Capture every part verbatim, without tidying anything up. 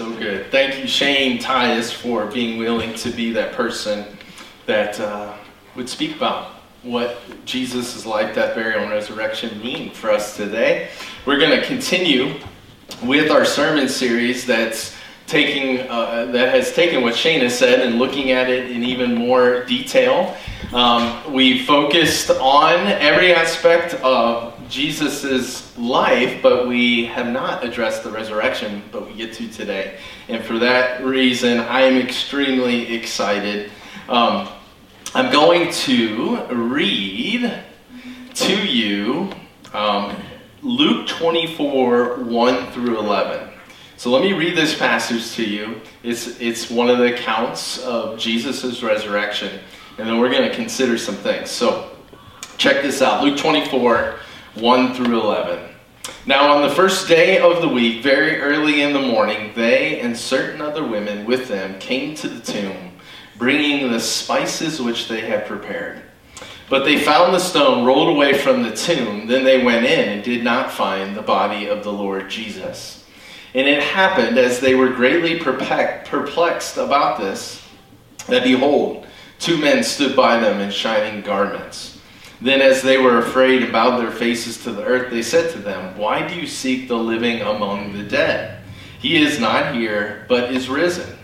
So good. Thank you, Shane Tyus, for being willing to be that person that uh, would speak about what Jesus' life, death, burial, and resurrection mean for us today. We're going to continue with our sermon series that's taking uh, that has taken what Shane has said and looking at it in even more detail. Um, we focused on every aspect of Jesus's life, but we have not addressed the resurrection, but we get to today. And for that reason, I am extremely excited. Um, I'm going to read to you um, Luke twenty-four, one through eleven. So let me read this passage to you. It's, it's one of the accounts of Jesus' resurrection. And then we're going to consider some things. So check this out. Luke twenty-four, one through eleven. Now on the first day of the week, very early in the morning, they and certain other women with them came to the tomb, bringing the spices which they had prepared. But they found the stone rolled away from the tomb. Then they went in and did not find the body of the Lord Jesus. And it happened, as they were greatly perplexed about this, that behold, two men stood by them in shining garments. Then as they were afraid and bowed their faces to the earth, they said to them, "Why do you seek the living among the dead? He is not here, but is risen.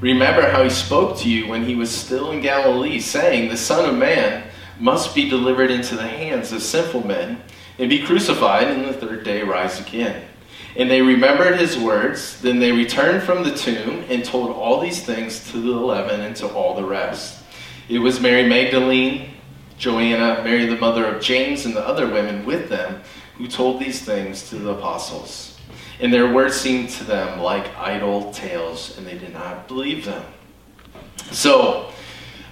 Remember how he spoke to you when he was still in Galilee, saying, 'The Son of Man must be delivered into the hands of sinful men and be crucified, and the third day rise again.' And they remembered his words. Then they returned from the tomb and told all these things to the eleven and to all the rest. It was Mary Magdalene, Joanna, Mary the mother of James, and the other women with them, who told these things to the apostles. And their words seemed to them like idle tales, and they did not believe them." So,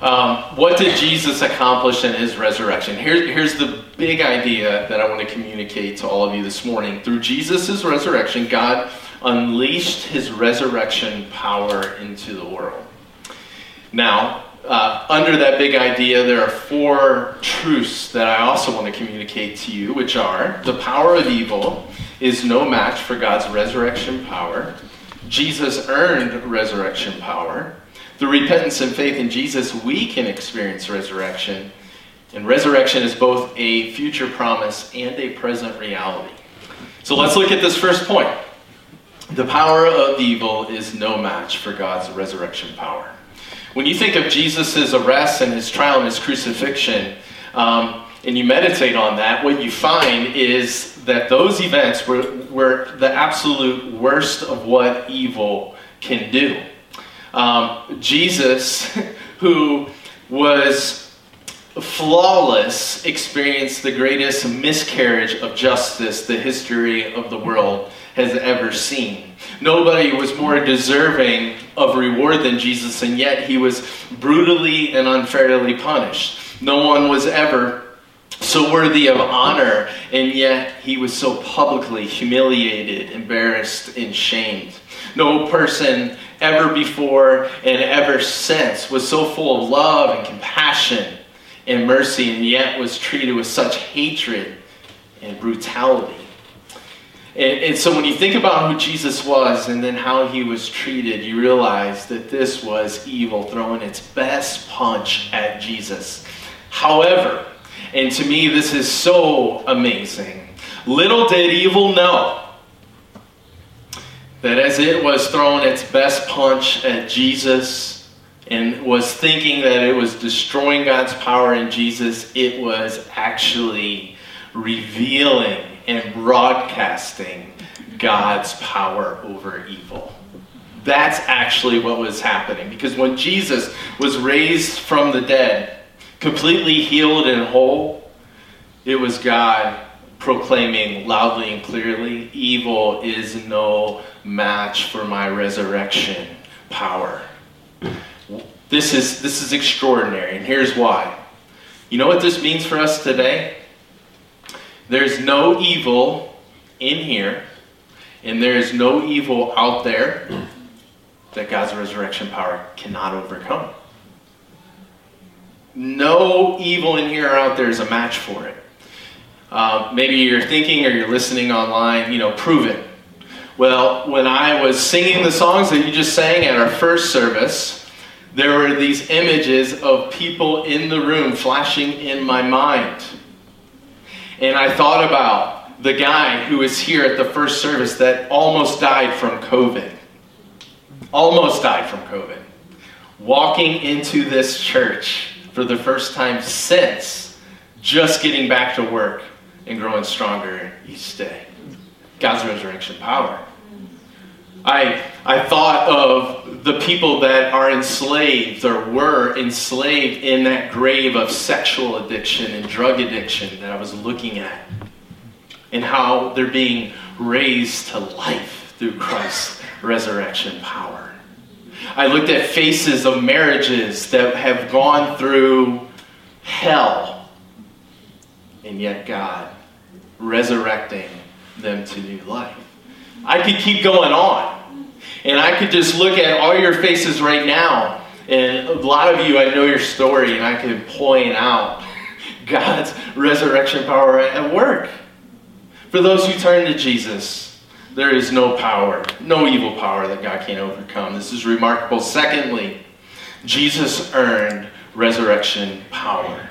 um, what did Jesus accomplish in his resurrection? Here, here's the big idea that I want to communicate to all of you this morning. Through Jesus' resurrection, God unleashed his resurrection power into the world. Now, Uh, under that big idea, there are four truths that I also want to communicate to you, which are: the power of evil is no match for God's resurrection power. Jesus earned resurrection power. Through repentance and faith in Jesus, we can experience resurrection. And resurrection is both a future promise and a present reality. So let's look at this first point. The power of evil is no match for God's resurrection power. When you think of Jesus' arrest and his trial and his crucifixion, um, and you meditate on that, what you find is that those events were, were the absolute worst of what evil can do. Um, Jesus, who was flawless, experienced the greatest miscarriage of justice the history of the world has ever seen. Nobody was more deserving of reward than Jesus, and yet he was brutally and unfairly punished. No one was ever so worthy of honor, and yet he was so publicly humiliated, embarrassed, and shamed. No person ever before and ever since was so full of love and compassion and mercy, and yet was treated with such hatred and brutality. And, and so when you think about who Jesus was and then how he was treated, you realize that this was evil throwing its best punch at Jesus. However, and to me this is so amazing, little did evil know that as it was throwing its best punch at Jesus and was thinking that it was destroying God's power in Jesus, it was actually revealing and broadcasting God's power over evil. That's actually what was happening. Because when Jesus was raised from the dead, completely healed and whole, it was God proclaiming loudly and clearly, "Evil is no match for my resurrection power." This is, this is extraordinary, and here's why. You know what this means for us today? There's no evil in here, and there is no evil out there that God's resurrection power cannot overcome. No evil in here or out there is a match for it. Uh, maybe you're thinking or you're listening online, you know, prove it. Well, when I was singing the songs that you just sang at our first service, there were these images of people in the room flashing in my mind. And I thought about the guy who was here at the first service that almost died from COVID. Almost died from COVID. Walking into this church for the first time since just getting back to work and growing stronger each day. God's resurrection power. I I thought of the people that are enslaved or were enslaved in that grave of sexual addiction and drug addiction that I was looking at, and how they're being raised to life through Christ's resurrection power. I looked at faces of marriages that have gone through hell, and yet God resurrecting them to new life. I could keep going on, and I could just look at all your faces right now, and a lot of you, I know your story, and I could point out God's resurrection power at work. For those who turn to Jesus, there is no power, no evil power that God can't overcome. This is remarkable. Secondly, Jesus earned resurrection power.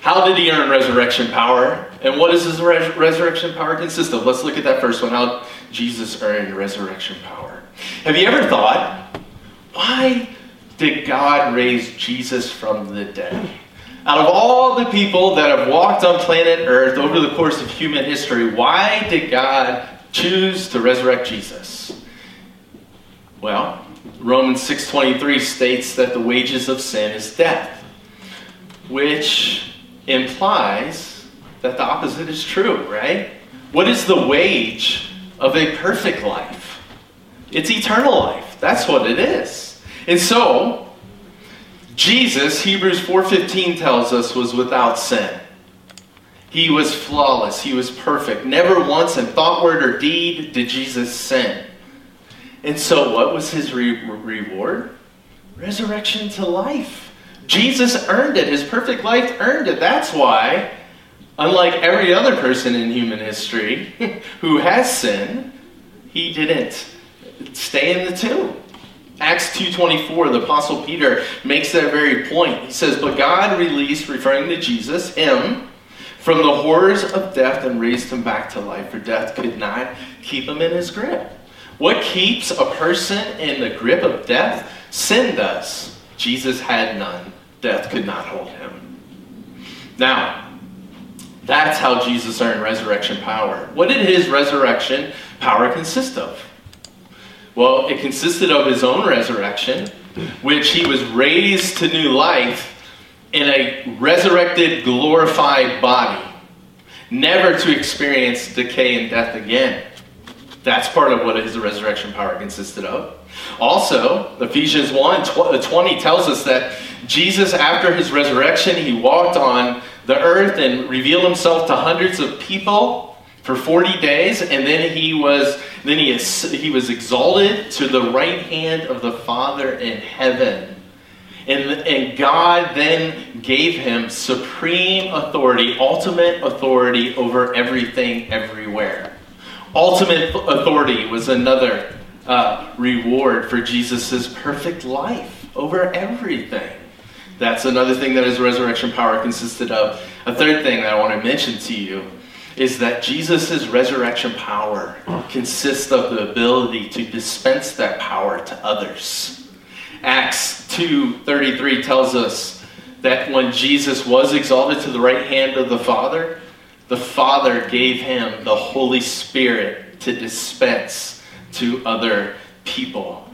How did he earn resurrection power? And what does his res- resurrection power consist of? Let's look at that first one, how Jesus earned resurrection power. Have you ever thought, why did God raise Jesus from the dead? Out of all the people that have walked on planet Earth over the course of human history, why did God choose to resurrect Jesus? Well, Romans six twenty-three states that the wages of sin is death, which implies that the opposite is true, right? What is the wage of a perfect life? It's eternal life. That's what it is. And so, Jesus, Hebrews four fifteen tells us, was without sin. He was flawless. He was perfect. Never once in thought, word, or deed did Jesus sin. And so what was his re- reward? Resurrection to life. Jesus earned it. His perfect life earned it. That's why, unlike every other person in human history who has sin, he didn't stay in the tomb. Acts two twenty-four, the Apostle Peter makes that very point. He says, but God released, referring to Jesus, him, from the horrors of death and raised him back to life, for death could not keep him in his grip. What keeps a person in the grip of death? Sin does. Jesus had none. Death could not hold him. Now, that's how Jesus earned resurrection power. What did his resurrection power consist of? Well, it consisted of his own resurrection, which he was raised to new life in a resurrected, glorified body, never to experience decay and death again. That's part of what his resurrection power consisted of. Also, Ephesians one twenty tells us that Jesus, after his resurrection, he walked on the earth and revealed himself to hundreds of people for forty days, and then he was then he he was exalted to the right hand of the Father in heaven, and and God then gave him supreme authority, ultimate authority over everything, everywhere. Ultimate authority was another uh, reward for Jesus's perfect life over everything. That's another thing that his resurrection power consisted of. A third thing that I want to mention to you is that Jesus' resurrection power consists of the ability to dispense that power to others. Acts two thirty-three tells us that when Jesus was exalted to the right hand of the Father, the Father gave him the Holy Spirit to dispense to other people.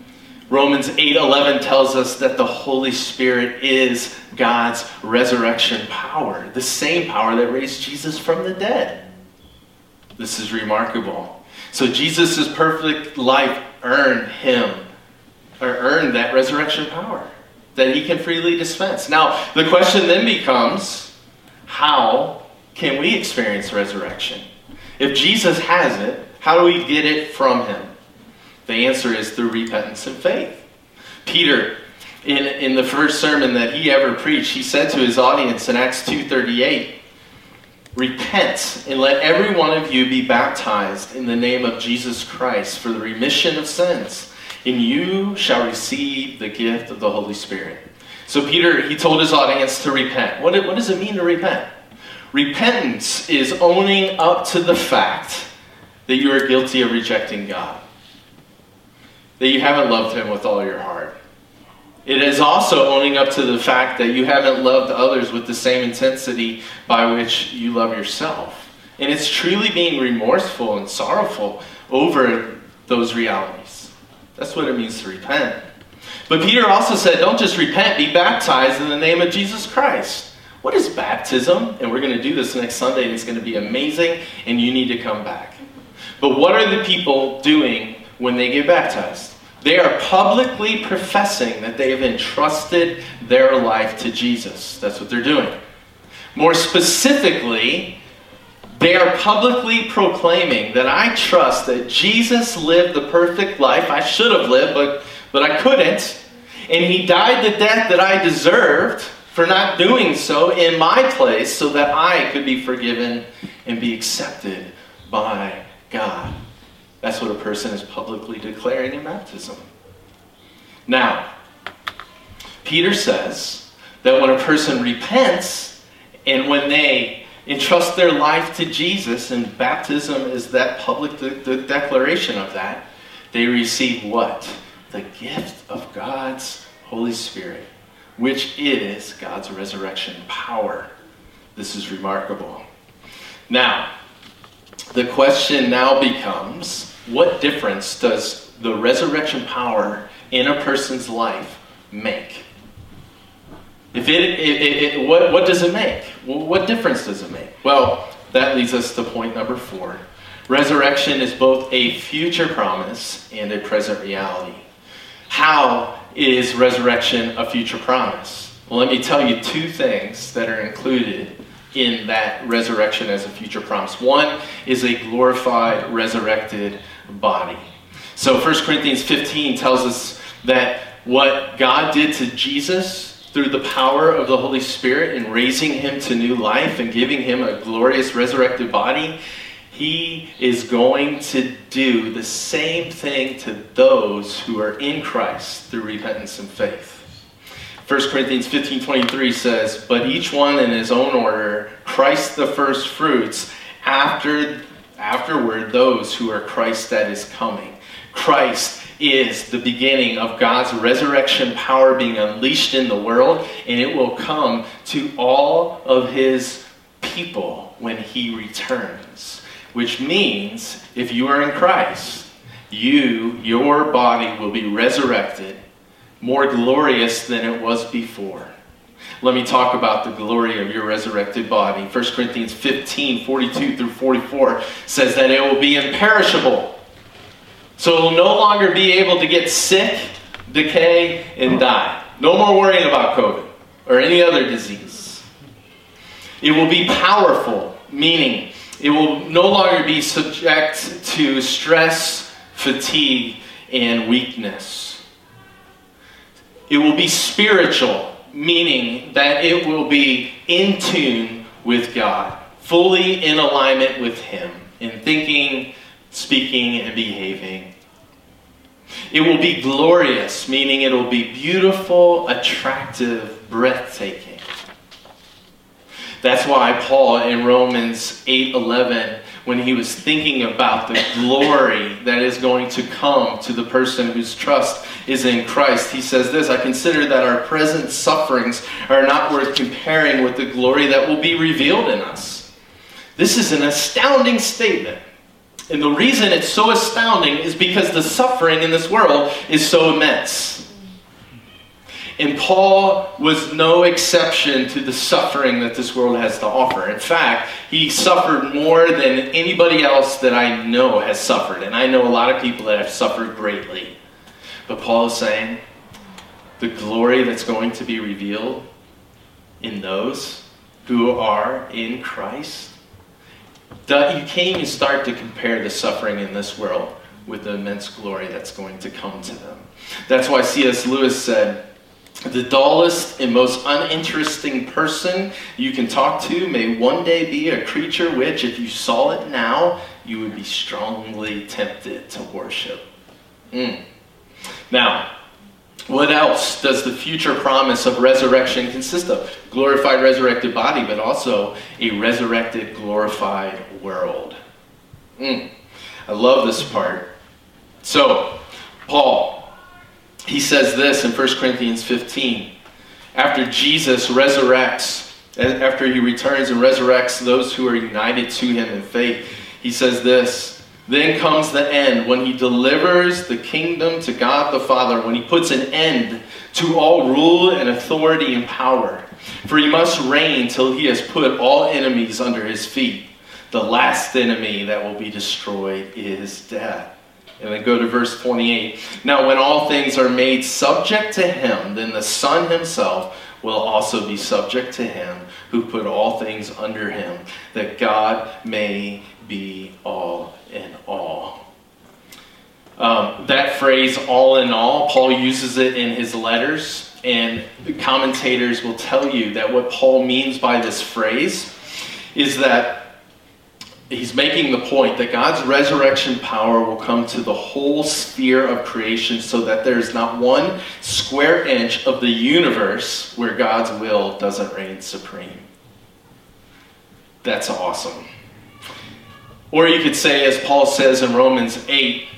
Romans eight eleven tells us that the Holy Spirit is God's resurrection power, the same power that raised Jesus from the dead. This is remarkable. So Jesus' perfect life earned him, or earned that resurrection power that he can freely dispense. Now, the question then becomes, how can we experience resurrection? If Jesus has it, how do we get it from him? The answer is through repentance and faith. Peter, in, in the first sermon that he ever preached, he said to his audience in Acts two thirty-eight, Repent, and let every one of you be baptized in the name of Jesus Christ for the remission of sins, and you shall receive the gift of the Holy Spirit. So Peter, he told his audience to repent. What, what does it mean to repent? Repentance is owning up to the fact that you are guilty of rejecting God, that you haven't loved him with all your heart. It is also owning up to the fact that you haven't loved others with the same intensity by which you love yourself. And it's truly being remorseful and sorrowful over those realities. That's what it means to repent. But Peter also said, don't just repent, be baptized in the name of Jesus Christ. What is baptism? And we're going to do this next Sunday, and it's going to be amazing, and you need to come back. But what are the people doing when they get baptized? They are publicly professing that they have entrusted their life to Jesus. That's what they're doing. More specifically, they are publicly proclaiming that I trust that Jesus lived the perfect life I should have lived, but, but I couldn't. And he died the death that I deserved for not doing so in my place so that I could be forgiven and be accepted by God. That's what a person is publicly declaring in baptism. Now, Peter says that when a person repents and when they entrust their life to Jesus, and baptism is that public de- de- declaration of that, they receive what? The gift of God's Holy Spirit, which is God's resurrection power. This is remarkable. Now, the question now becomes, what difference does the resurrection power in a person's life make? If it, it, it, it what, what does it make? What difference does it make? Well, that leads us to point number four. Resurrection is both a future promise and a present reality. How is resurrection a future promise? Well, let me tell you two things that are included in that resurrection as a future promise. One is a glorified, resurrected body. So First Corinthians fifteen tells us that what God did to Jesus through the power of the Holy Spirit in raising him to new life and giving him a glorious resurrected body, he is going to do the same thing to those who are in Christ through repentance and faith. First Corinthians fifteen twenty-three says, but each one in his own order, Christ the first fruits, after, afterward those who are Christ that is coming. Christ is the beginning of God's resurrection power being unleashed in the world, and it will come to all of his people when he returns. Which means, if you are in Christ, you, your body will be resurrected, more glorious than it was before. Let me talk about the glory of your resurrected body. First Corinthians fifteen, forty-two through forty-four says that it will be imperishable. So it will no longer be able to get sick, decay, and die. No more worrying about COVID or any other disease. It will be powerful, meaning it will no longer be subject to stress, fatigue, and weakness. It will be spiritual, meaning that it will be in tune with God, fully in alignment with him, in thinking, speaking, and behaving. It will be glorious, meaning it will be beautiful, attractive, breathtaking. That's why Paul in Romans eight eleven, when he was thinking about the glory that is going to come to the person whose trust is in Christ, he says this, I consider that our present sufferings are not worth comparing with the glory that will be revealed in us. This is an astounding statement. And the reason it's so astounding is because the suffering in this world is so immense. And Paul was no exception to the suffering that this world has to offer. In fact, he suffered more than anybody else that I know has suffered. And I know a lot of people that have suffered greatly. But Paul is saying, the glory that's going to be revealed in those who are in Christ, you can't even start to compare the suffering in this world with the immense glory that's going to come to them. That's why C S Lewis said, The dullest and most uninteresting person you can talk to may one day be a creature which, if you saw it now, you would be strongly tempted to worship. Mm. Now, what else does the future promise of resurrection consist of? Glorified, resurrected body, but also a resurrected, glorified world. Mm. I love this part. So, Paul, he says this in First Corinthians fifteen. After Jesus resurrects, after he returns and resurrects those who are united to him in faith, he says this, then comes the end when he delivers the kingdom to God the Father, when he puts an end to all rule and authority and power. For he must reign till he has put all enemies under his feet. The last enemy that will be destroyed is death. And then go to verse twenty-eight. Now when all things are made subject to him, then the Son himself will also be subject to him who put all things under him, that God may be all in all. Um, that phrase, all in all, Paul uses it in his letters, and the commentators will tell you that what Paul means by this phrase is that he's making the point that God's resurrection power will come to the whole sphere of creation so that there is not one square inch of the universe where God's will doesn't reign supreme. That's awesome. Or you could say, as Paul says in Romans eight,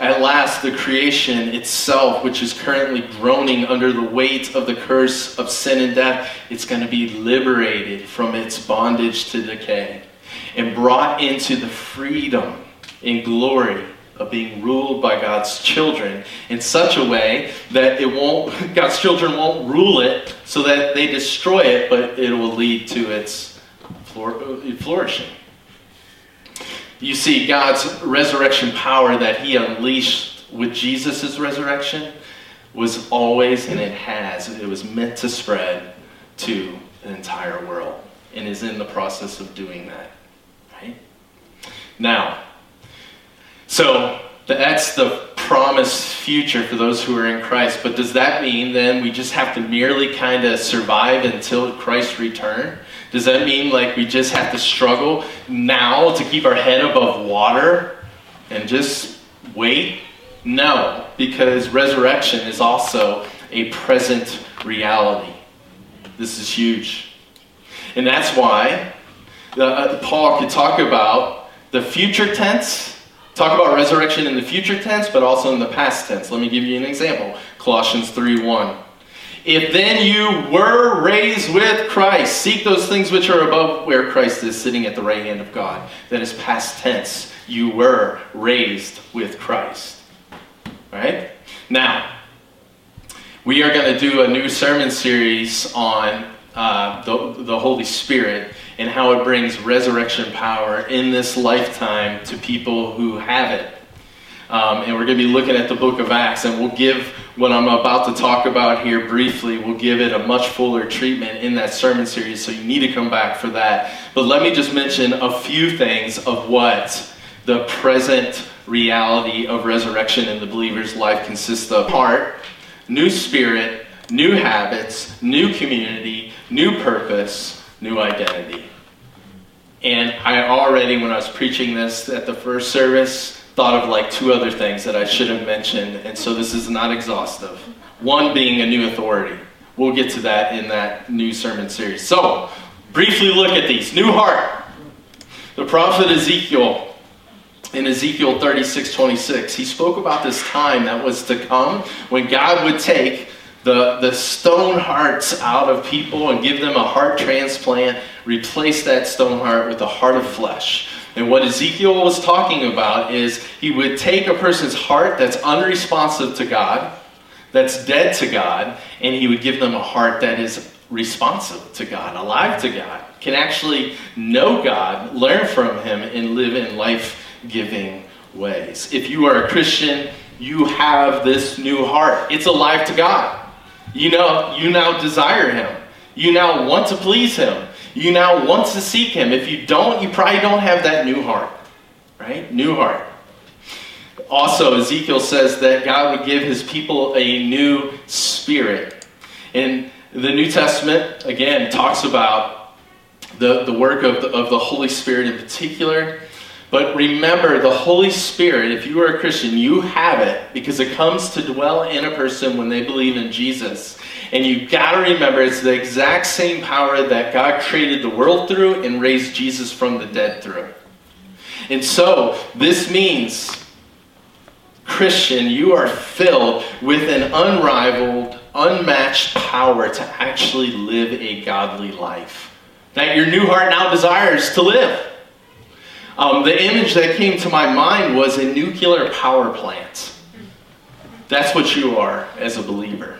at last the creation itself, which is currently groaning under the weight of the curse of sin and death, it's going to be liberated from its bondage to decay and brought into the freedom and glory of being ruled by God's children in such a way that it won't, God's children won't rule it so that they destroy it, but it will lead to its flourishing. You see, God's resurrection power that he unleashed with Jesus' resurrection was always, and it has, it was meant to spread to an entire world, and is in the process of doing that. Right? Now, so that's the promised future for those who are in Christ, but does that mean then we just have to merely kind of survive until Christ's return? Does that mean like we just have to struggle now to keep our head above water and just wait? No, because resurrection is also a present reality. This is huge. And that's why the, uh, Paul could talk about the future tense, talk about resurrection in the future tense, but also in the past tense. Let me give you an example. Colossians three one. If then you were raised with Christ, seek those things which are above where Christ is sitting at the right hand of God. That is past tense. You were raised with Christ. All right? Now, we are going to do a new sermon series on uh, the, the Holy Spirit and how it brings resurrection power in this lifetime to people who have it. Um, and we're going to be looking at the book of Acts, and we'll give what I'm about to talk about here briefly, we'll give it a much fuller treatment in that sermon series, so you need to come back for that. But let me just mention a few things of what the present reality of resurrection in the believer's life consists of. Heart, new spirit, new habits, new community, new purpose, new identity. And I already, when I was preaching this at the first service, thought of like two other things that I should have mentioned, and so this is not exhaustive. One being a new authority. We'll get to that in that new sermon series. So, briefly look at these. New heart. The prophet Ezekiel, in Ezekiel thirty-six twenty-six, he spoke about this time that was to come when God would take the, the stone hearts out of people and give them a heart transplant, replace that stone heart with a heart of flesh. And what Ezekiel was talking about is he would take a person's heart that's unresponsive to God, that's dead to God, and he would give them a heart that is responsive to God, alive to God, can actually know God, learn from him, and live in life-giving ways. If you are a Christian, you have this new heart. It's alive to God. You know, you now desire him. You now want to please him. You now want to seek him. If you don't, you probably don't have that new heart, right? New heart. also Ezekiel says that God would give his people a new spirit. And the New Testament, again, talks about the, the work of the, of the Holy Spirit in particular. But remember, the Holy Spirit, if you are a Christian, you have it, because it comes to dwell in a person when they believe in Jesus. And you've got to remember, it's the exact same power that God created the world through and raised Jesus from the dead through. And so, this means, Christian, you are filled with an unrivaled, unmatched power to actually live a godly life that your new heart now desires to live. Um, the image that came to my mind was a nuclear power plant. That's what you are as a believer.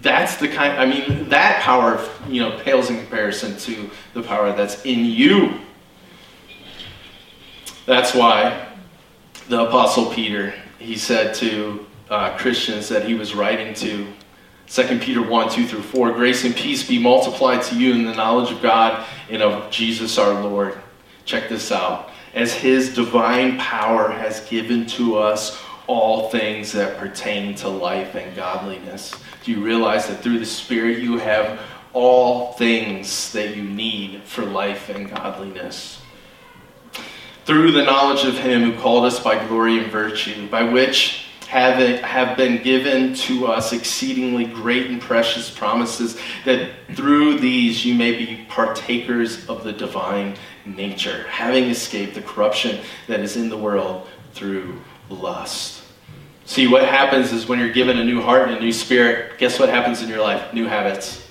That's the kind, I mean, that power, you know, pales in comparison to the power that's in you. That's why the Apostle Peter, he said to uh, Christians that he was writing to, Second Peter one, two through four, grace and peace be multiplied to you in the knowledge of God and of Jesus our Lord. Check this out. As his divine power has given to us all things that pertain to life and godliness. Do you realize that through the Spirit you have all things that you need for life and godliness? Through the knowledge of him who called us by glory and virtue, by which have, it, have been given to us exceedingly great and precious promises, that through these you may be partakers of the divine nature, having escaped the corruption that is in the world through lust. See, what happens is when you're given a new heart and a new spirit, guess what happens in your life? New habits.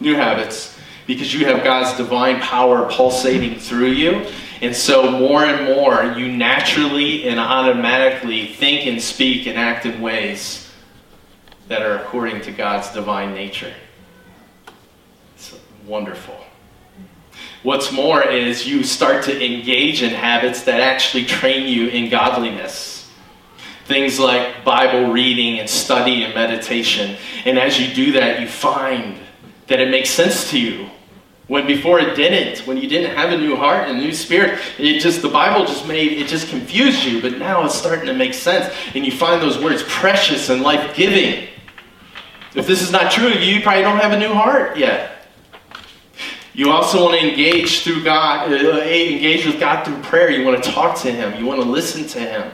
New habits. Because you have God's divine power pulsating through you. And so more and more, you naturally and automatically think and speak and act in ways that are according to God's divine nature. It's wonderful. What's more is you start to engage in habits that actually train you in godliness. Things like Bible reading and study and meditation. And as you do that, you find that it makes sense to you. When before it didn't, when you didn't have a new heart and a new spirit, it just, the Bible just made, it just confused you. But now it's starting to make sense. And you find those words precious and life-giving. If this is not true of you, you probably don't have a new heart yet. You also want to engage through God, engage with God through prayer. You want to talk to him. You want to listen to him.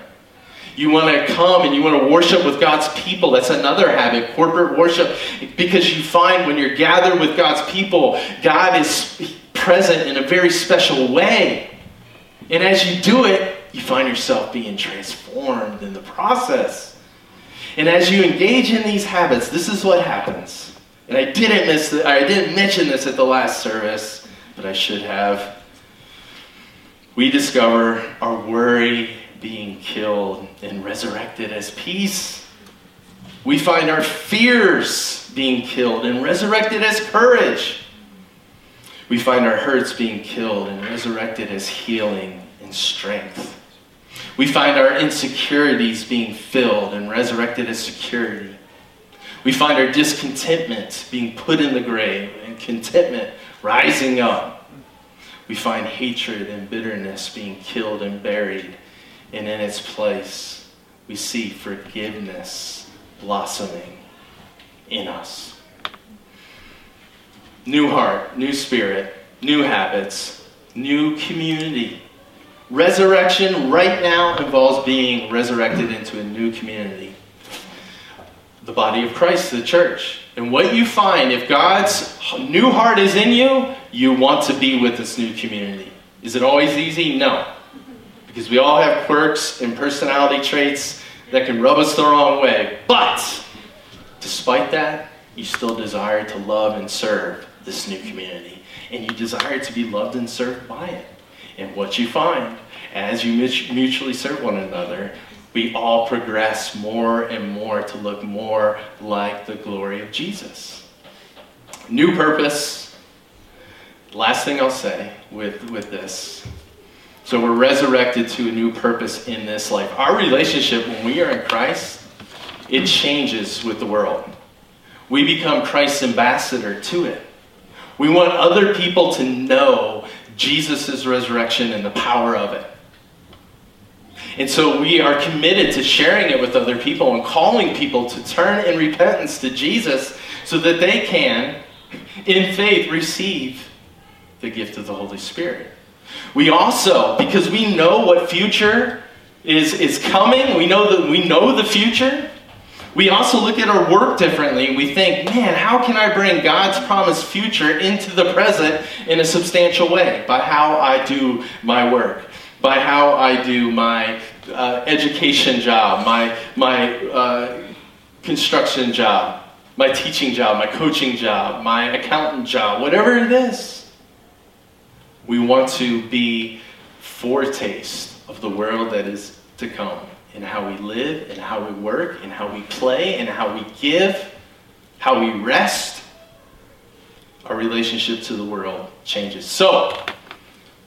You want to come and you want to worship with God's people. That's another habit, corporate worship. Because you find when you're gathered with God's people, God is present in a very special way. And as you do it, you find yourself being transformed in the process. And as you engage in these habits, this is what happens. And I didn't miss the, I didn't mention this at the last service, but I should have. We discover our worry being killed and resurrected as peace. We find our fears being killed and resurrected as courage. We find our hurts being killed and resurrected as healing and strength. We find our insecurities being filled and resurrected as security. We find our discontentment being put in the grave and contentment rising up. We find hatred and bitterness being killed and buried. And in its place, we see forgiveness blossoming in us. New heart, new spirit, new habits, new community. Resurrection right now involves being resurrected into a new community. The body of Christ, the church. And what you find, if God's new heart is in you, you want to be with this new community. Is it always easy? No. Because we all have quirks and personality traits that can rub us the wrong way. But, despite that, you still desire to love and serve this new community. And you desire to be loved and served by it. And what you find, as you mutually serve one another, we all progress more and more to look more like the glory of Jesus. New purpose. Last thing I'll say with, with this. So we're resurrected to a new purpose in this life. Our relationship when we are in Christ, it changes with the world. We become Christ's ambassador to it. We want other people to know Jesus' resurrection and the power of it. And so we are committed to sharing it with other people and calling people to turn in repentance to Jesus so that they can, in faith, receive the gift of the Holy Spirit. We also, because we know what future is, is coming, we know that we know the future, we also look at our work differently, and we think, man, how can I bring God's promised future into the present in a substantial way? By how I do my work, by how I do my uh, education job, my, my uh, construction job, my teaching job, my coaching job, my accountant job, whatever it is. We want to be foretaste of the world that is to come. In how we live, in how we work, in how we play, in how we give, how we rest, our relationship to the world changes. So,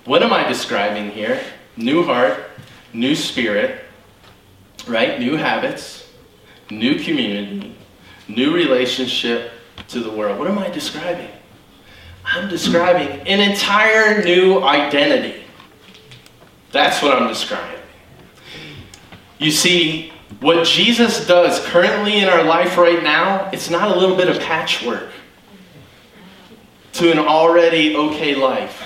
what am I describing here? New heart, new spirit, right? New habits, new community, new relationship to the world. What am I describing? I'm describing an entire new identity. That's what I'm describing. You see, what Jesus does currently in our life right now, it's not a little bit of patchwork to an already okay life.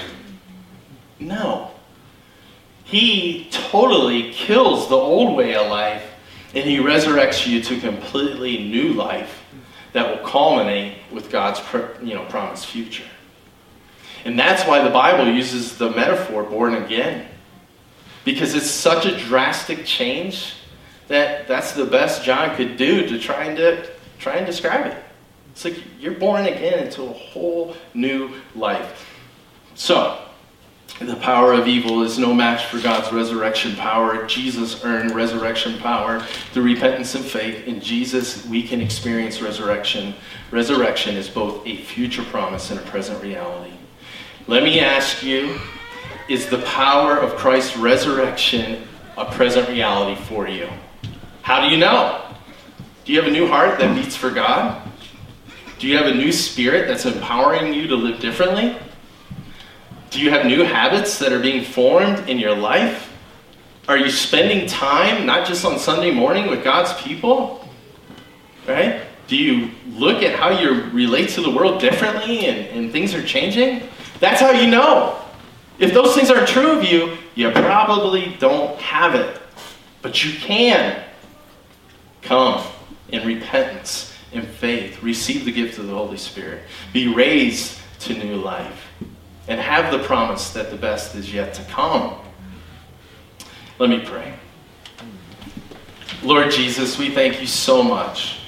No. He totally kills the old way of life, and he resurrects you to a completely new life that will culminate with God's, you know, promised future. And that's why the Bible uses the metaphor born again. Because it's such a drastic change that that's the best John could do to try and, to, try and describe it. It's like you're born again into a whole new life. So, the power of evil is no match for God's resurrection power. Jesus earned resurrection power through repentance and faith. In Jesus, we can experience resurrection. Resurrection is both a future promise and a present reality. Let me ask you, is the power of Christ's resurrection a present reality for you? How do you know? Do you have a new heart that beats for God? Do you have a new spirit that's empowering you to live differently? Do you have new habits that are being formed in your life? Are you spending time, not just on Sunday morning, with God's people? Right? Do you look at how you relate to the world differently and, and things are changing? That's how you know. If those things aren't true of you, you probably don't have it. But you can come in repentance, in faith, receive the gift of the Holy Spirit, be raised to new life, and have the promise that the best is yet to come. Let me pray. Lord Jesus, we thank you so much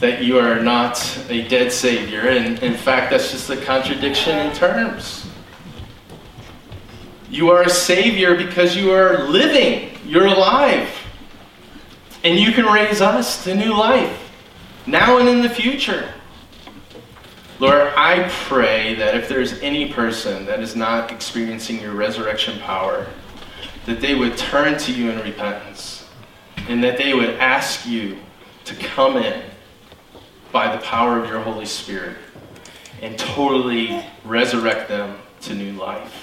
that you are not a dead Savior. And in fact, that's just a contradiction in terms. You are a Savior because you are living. You're alive. And you can raise us to new life, now and in the future. Lord, I pray that if there's any person that is not experiencing your resurrection power, that they would turn to you in repentance, and that they would ask you to come in by the power of your Holy Spirit and totally resurrect them to new life.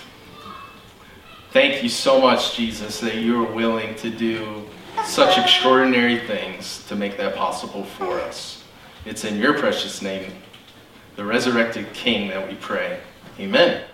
Thank you so much, Jesus, that you are willing to do such extraordinary things to make that possible for us. It's in your precious name, the resurrected King, that we pray. Amen.